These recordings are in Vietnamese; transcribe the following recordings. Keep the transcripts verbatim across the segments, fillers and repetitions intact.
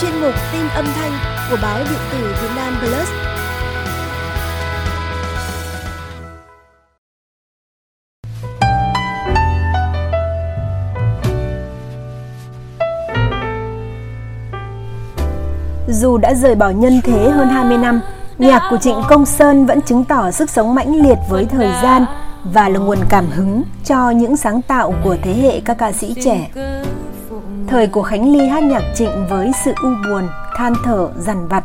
chuyên mục tin âm thanh của báo điện tử Việt Nam Plus. Dù đã rời bỏ nhân thế hơn hai mươi năm, nhạc của Trịnh Công Sơn vẫn chứng tỏ sức sống mãnh liệt với thời gian và là nguồn cảm hứng cho những sáng tạo của thế hệ các ca sĩ trẻ. Thời của Khánh Ly hát nhạc Trịnh với sự u buồn, than thở, dằn vặt.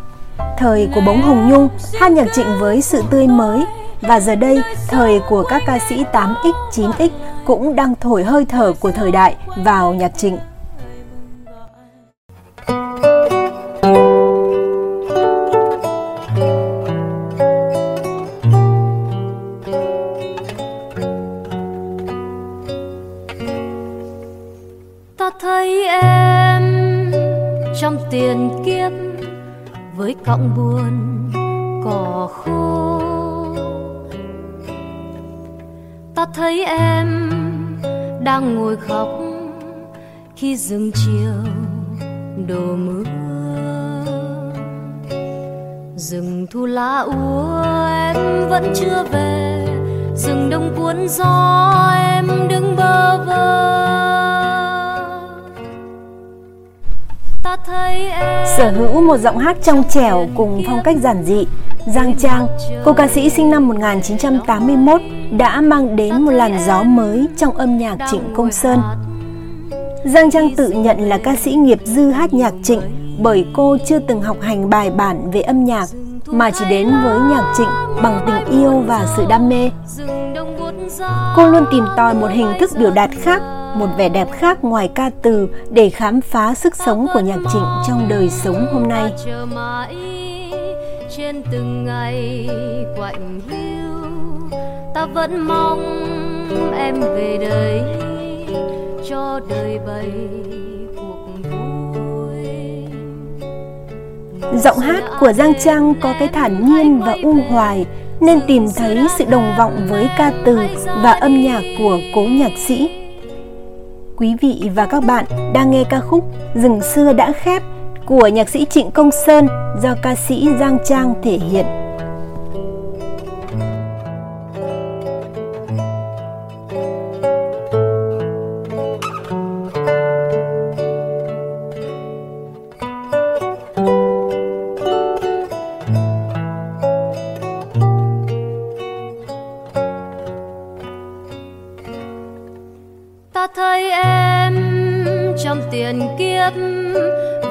Thời của Bống Hồng Nhung hát nhạc Trịnh với sự tươi mới. Và giờ đây, thời của các ca sĩ tám x, chín x cũng đang thổi hơi thở của thời đại vào nhạc Trịnh. Tiền kiếp với cọng buồn cỏ khô, ta thấy em đang ngồi khóc khi rừng chiều đổ mưa, rừng thu lá úa em vẫn chưa về, rừng đông cuốn gió em đứng bơ vơ. Sở hữu một giọng hát trong trẻo cùng phong cách giản dị, Giang Trang, cô ca sĩ sinh năm một nghìn chín trăm tám mươi mốt đã mang đến một làn gió mới trong âm nhạc Trịnh Công Sơn. Giang Trang tự nhận là ca sĩ nghiệp dư hát nhạc Trịnh bởi cô chưa từng học hành bài bản về âm nhạc mà chỉ đến với nhạc Trịnh bằng tình yêu và sự đam mê. Cô luôn tìm tòi một hình thức biểu đạt khác, một vẻ đẹp khác ngoài ca từ để khám phá sức sống của nhạc Trịnh trong đời sống hôm nay. Trên từng ngày quạnh hiu, ta vẫn mong em về đây cho đời bày cuộc vui. Giọng hát của Giang Trang có cái thản nhiên và u hoài nên tìm thấy sự đồng vọng với ca từ và âm nhạc của cố nhạc sĩ. Quý vị và các bạn đang nghe ca khúc Rừng xưa đã khép của nhạc sĩ Trịnh Công Sơn do ca sĩ Giang Trang thể hiện.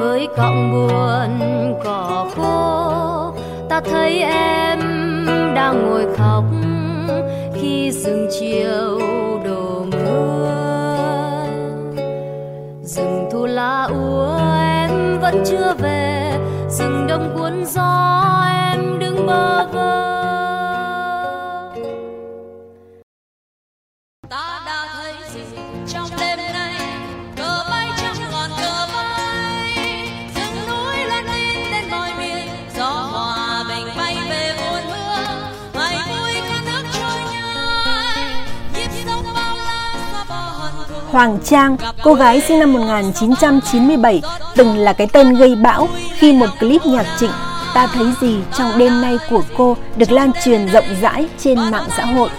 Với cọng buồn cỏ khô, ta thấy em đang ngồi khóc khi rừng chiều đổ mưa, rừng thu lá úa em vẫn chưa về, rừng đông cuốn gió em đứng bơ vơ. Hoàng Trang, cô gái sinh năm một nghìn chín trăm chín mươi bảy, từng là cái tên gây bão khi một clip nhạc Trịnh Ta thấy gì trong đêm nay của cô được lan truyền rộng rãi trên mạng xã hội.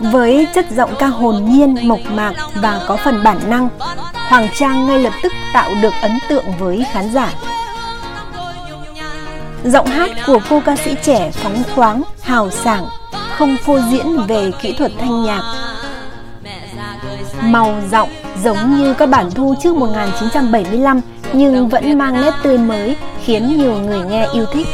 Với chất giọng ca hồn nhiên, mộc mạc và có phần bản năng, Hoàng Trang ngay lập tức tạo được ấn tượng với khán giả. Giọng hát của cô ca sĩ trẻ phóng khoáng, hào sảng, không phô diễn về kỹ thuật thanh nhạc. Màu giọng giống như các bản thu trước một nghìn chín trăm bảy mươi lăm nhưng vẫn mang nét tươi mới khiến nhiều người nghe yêu thích.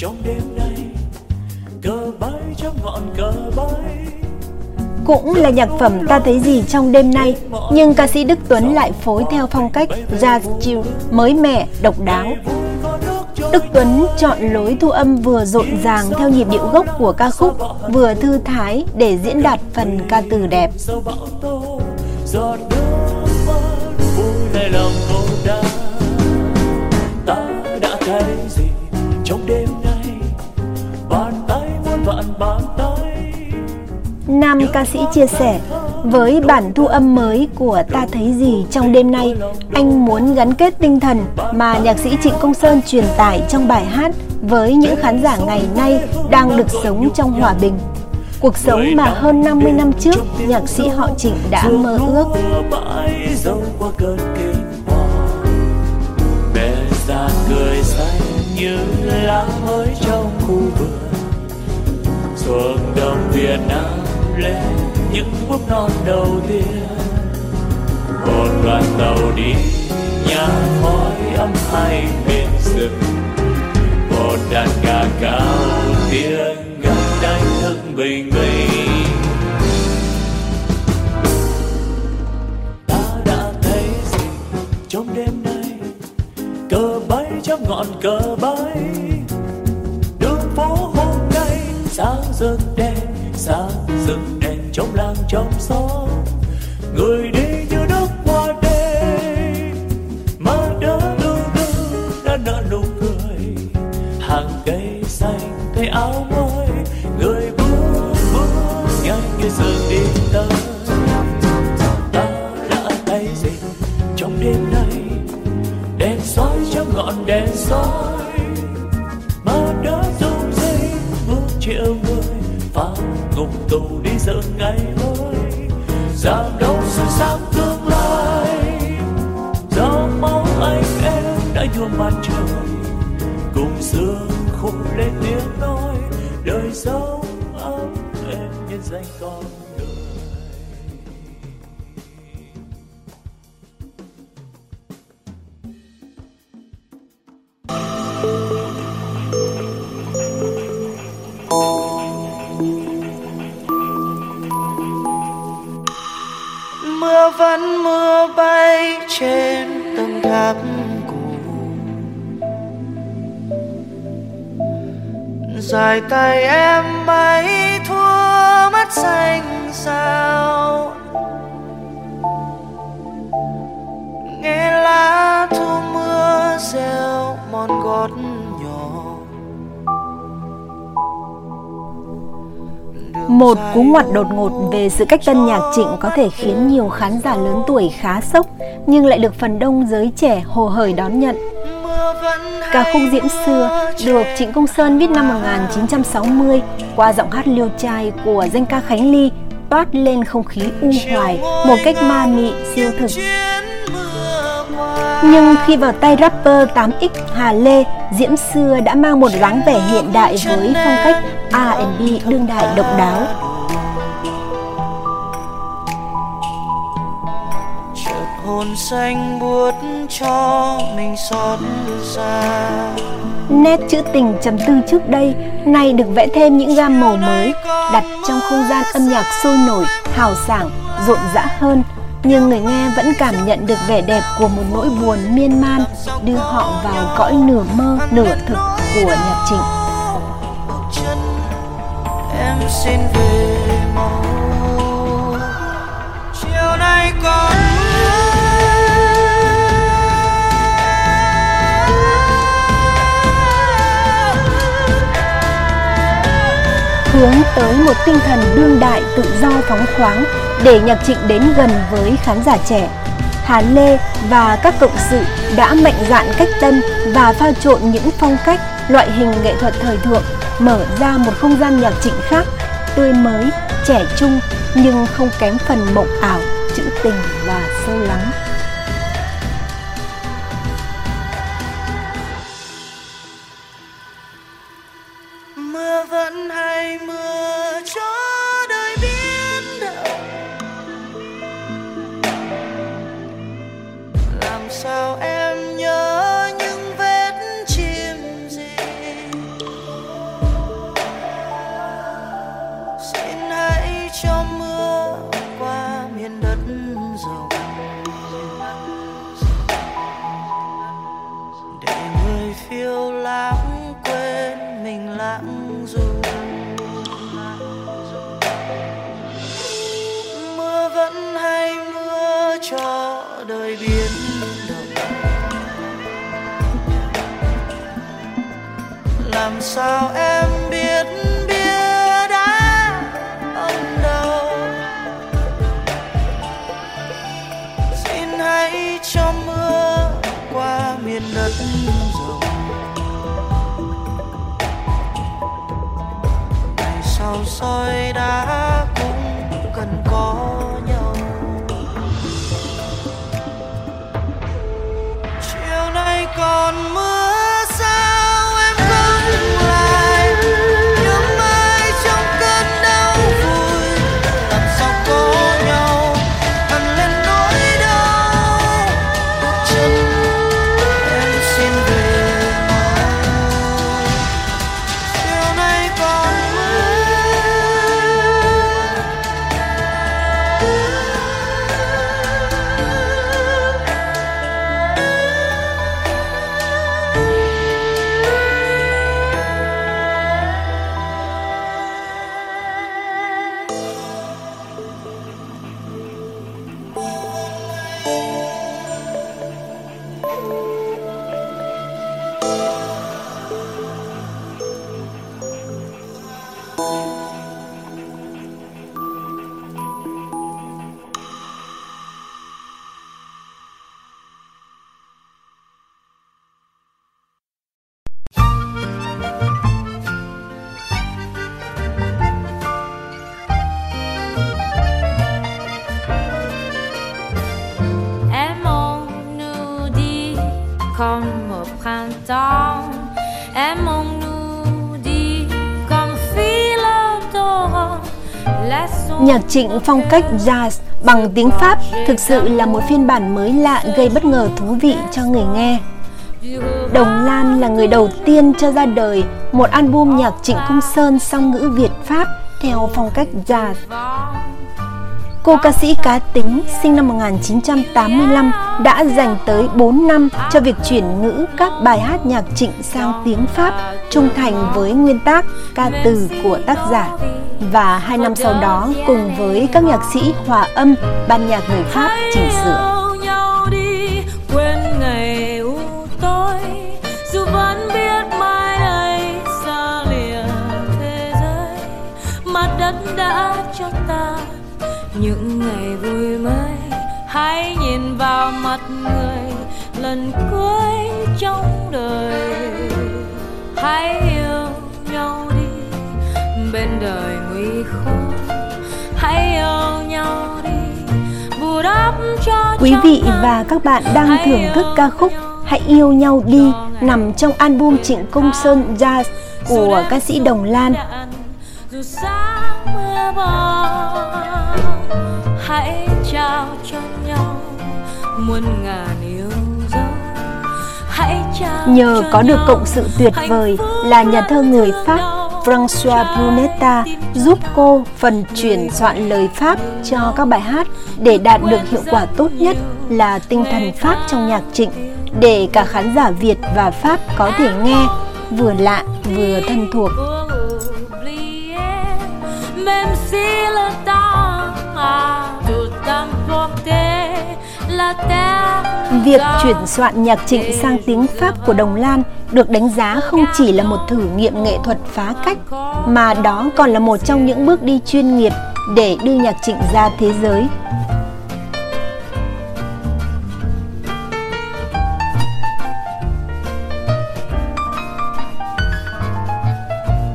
trong đêm nay, cờ bay trong ngọn cờ bay. Cũng là nhạc phẩm Ta Thấy Gì Trong Đêm Nay, nhưng ca sĩ Đức Tuấn lại phối theo phong cách jazz chill mới mẻ, độc đáo. Đức Tuấn chọn lối thu âm vừa rộn ràng theo nhịp điệu gốc của ca khúc, vừa thư thái để diễn đạt phần ca từ đẹp. Nam ca sĩ chia sẻ, với bản thu âm mới của Ta Thấy Gì Trong Đêm Nay, anh muốn gắn kết tinh thần mà nhạc sĩ Trịnh Công Sơn truyền tải trong bài hát với những khán giả ngày nay đang được sống trong hòa bình. Cuộc sống mà hơn năm mươi năm trước, nhạc sĩ họ Trịnh đã mơ ước. Xuân Đông Việt Nam lên những búp non đầu tiên, một đoàn tàu đi nhà khói âm hai bên rừng, một đàn gà cao tiếng ngân đánh thức bình minh. Ta đã thấy gì trong đêm nay, cờ bay trong ngọn cờ bay, đường phố hôm nay sáng rực đèn, sáng rực đèn trong làng trong xóm, người đi như nước qua đêm, mà đã lưu tư đã nở nụ cười, hàng cây xanh thay áo mới, người bước bước nhanh như sương đi tới. Ta đã thấy gì trong đêm nay, đèn soi trong ngọn đèn soi, mà đã rung rinh bước triệu người. Và ngục tù đi giữa ngày mới, giang đâu sự sáng tương lai, gió máu anh em đã nhuộm màn trời, cùng sương khô lên tiếng nói, đời sống ấm êm nhân danh con người. Vẫn mưa bay trên từng tháp cổ, dài tay em bay thua mắt xanh sao, nghe lá thu mưa reo mòn gót nhỏ. Một cú ngoặt đột ngột về sự cách tân nhạc Trịnh có thể khiến nhiều khán giả lớn tuổi khá sốc, nhưng lại được phần đông giới trẻ hồ hởi đón nhận. Ca khúc Diễm Xưa được Trịnh Công Sơn viết năm một nghìn chín trăm sáu mươi qua giọng hát liêu trai của danh ca Khánh Ly, toát lên không khí u hoài, một cách ma mị siêu thực. Nhưng khi vào tay rapper tám ích Hà Lê, Diễm Xưa đã mang một dáng vẻ hiện đại với phong cách R and B đương đại độc đáo. Chợt hồn xanh buốt cho mình xót xa. Nét trữ tình trầm tư trước đây nay được vẽ thêm những gam màu mới, đặt trong không gian âm nhạc sôi nổi, hào sảng, rộn rã hơn. Nhưng người nghe vẫn cảm nhận được vẻ đẹp của một nỗi buồn miên man, đưa họ vào cõi nửa mơ nửa thực của nhạc Trịnh. Em xin về màu chiều nay có hướng tới một tinh thần đương đại tự do phóng khoáng, để nhạc Trịnh đến gần với khán giả trẻ. Hà Lê và các cộng sự đã mạnh dạn cách tân và pha trộn những phong cách, loại hình nghệ thuật thời thượng, mở ra một không gian nhạc Trịnh khác, tươi mới, trẻ trung nhưng không kém phần mộng ảo, trữ tình và sâu lắng. Mưa vẫn hay mưa cho đời biến động, làm sao em nhớ những vết chim gì. sao em biết bia đá ông đâu. Xin hãy cho mưa qua miền đất giàu, ngày sau soi đá cũng cần có nhau. Chiều nay còn mưa nhạc Trịnh phong cách jazz bằng tiếng Pháp thực sự là một phiên bản mới lạ gây bất ngờ thú vị cho người nghe. Đồng Lan là người đầu tiên cho ra đời một album nhạc Trịnh Công Sơn song ngữ Việt Pháp theo phong cách jazz. Cô ca sĩ cá tính sinh năm một nghìn chín trăm tám mươi lăm đã dành tới bốn năm cho việc chuyển ngữ các bài hát nhạc Trịnh sang tiếng Pháp trung thành với nguyên tác ca từ của tác giả. Và hai năm sau đó cùng với các nhạc sĩ hòa âm ban nhạc người Pháp chỉnh sửa. Những ngày vui mới hãy nhìn vào mặt người lần cuối trong đời, hãy yêu nhau đi bên đời nguy khốn, hãy yêu nhau đi bù đắp cho. Quý vị và các bạn đang thưởng thức ca khúc Hãy yêu nhau đi nằm trong album Trịnh Công Sơn Jazz của ca sĩ Đồng Lan. Hãy trao cho nhau muôn ngàn yêu dấu. Hãy trao. Nhờ có được cộng sự tuyệt vời là nhà thơ người Pháp François Brunetta giúp cô phần chuyển soạn lời Pháp cho các bài hát để đạt được hiệu quả tốt nhất là tinh thần Pháp trong nhạc Trịnh, để cả khán giả Việt và Pháp có thể nghe vừa lạ vừa thân thuộc. Việc chuyển soạn nhạc Trịnh sang tiếng Pháp của Đồng Lan được đánh giá không chỉ là một thử nghiệm nghệ thuật phá cách, mà đó còn là một trong những bước đi chuyên nghiệp để đưa nhạc Trịnh ra thế giới.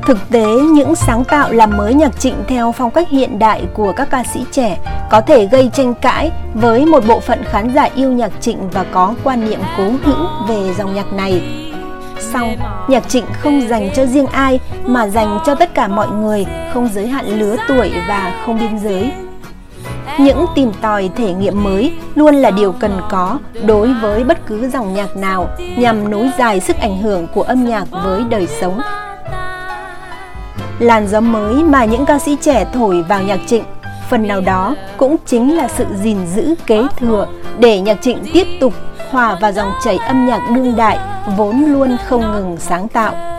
Thực tế, những sáng tạo làm mới nhạc Trịnh theo phong cách hiện đại của các ca sĩ trẻ có thể gây tranh cãi với một bộ phận khán giả yêu nhạc Trịnh và có quan niệm cố hữu về dòng nhạc này. Song, nhạc Trịnh không dành cho riêng ai mà dành cho tất cả mọi người, không giới hạn lứa tuổi và không biên giới. Những tìm tòi thể nghiệm mới luôn là điều cần có đối với bất cứ dòng nhạc nào nhằm nối dài sức ảnh hưởng của âm nhạc với đời sống. Làn gió mới mà những ca sĩ trẻ thổi vào nhạc Trịnh phần nào đó cũng chính là sự gìn giữ kế thừa để nhạc Trịnh tiếp tục hòa vào dòng chảy âm nhạc đương đại vốn luôn không ngừng sáng tạo.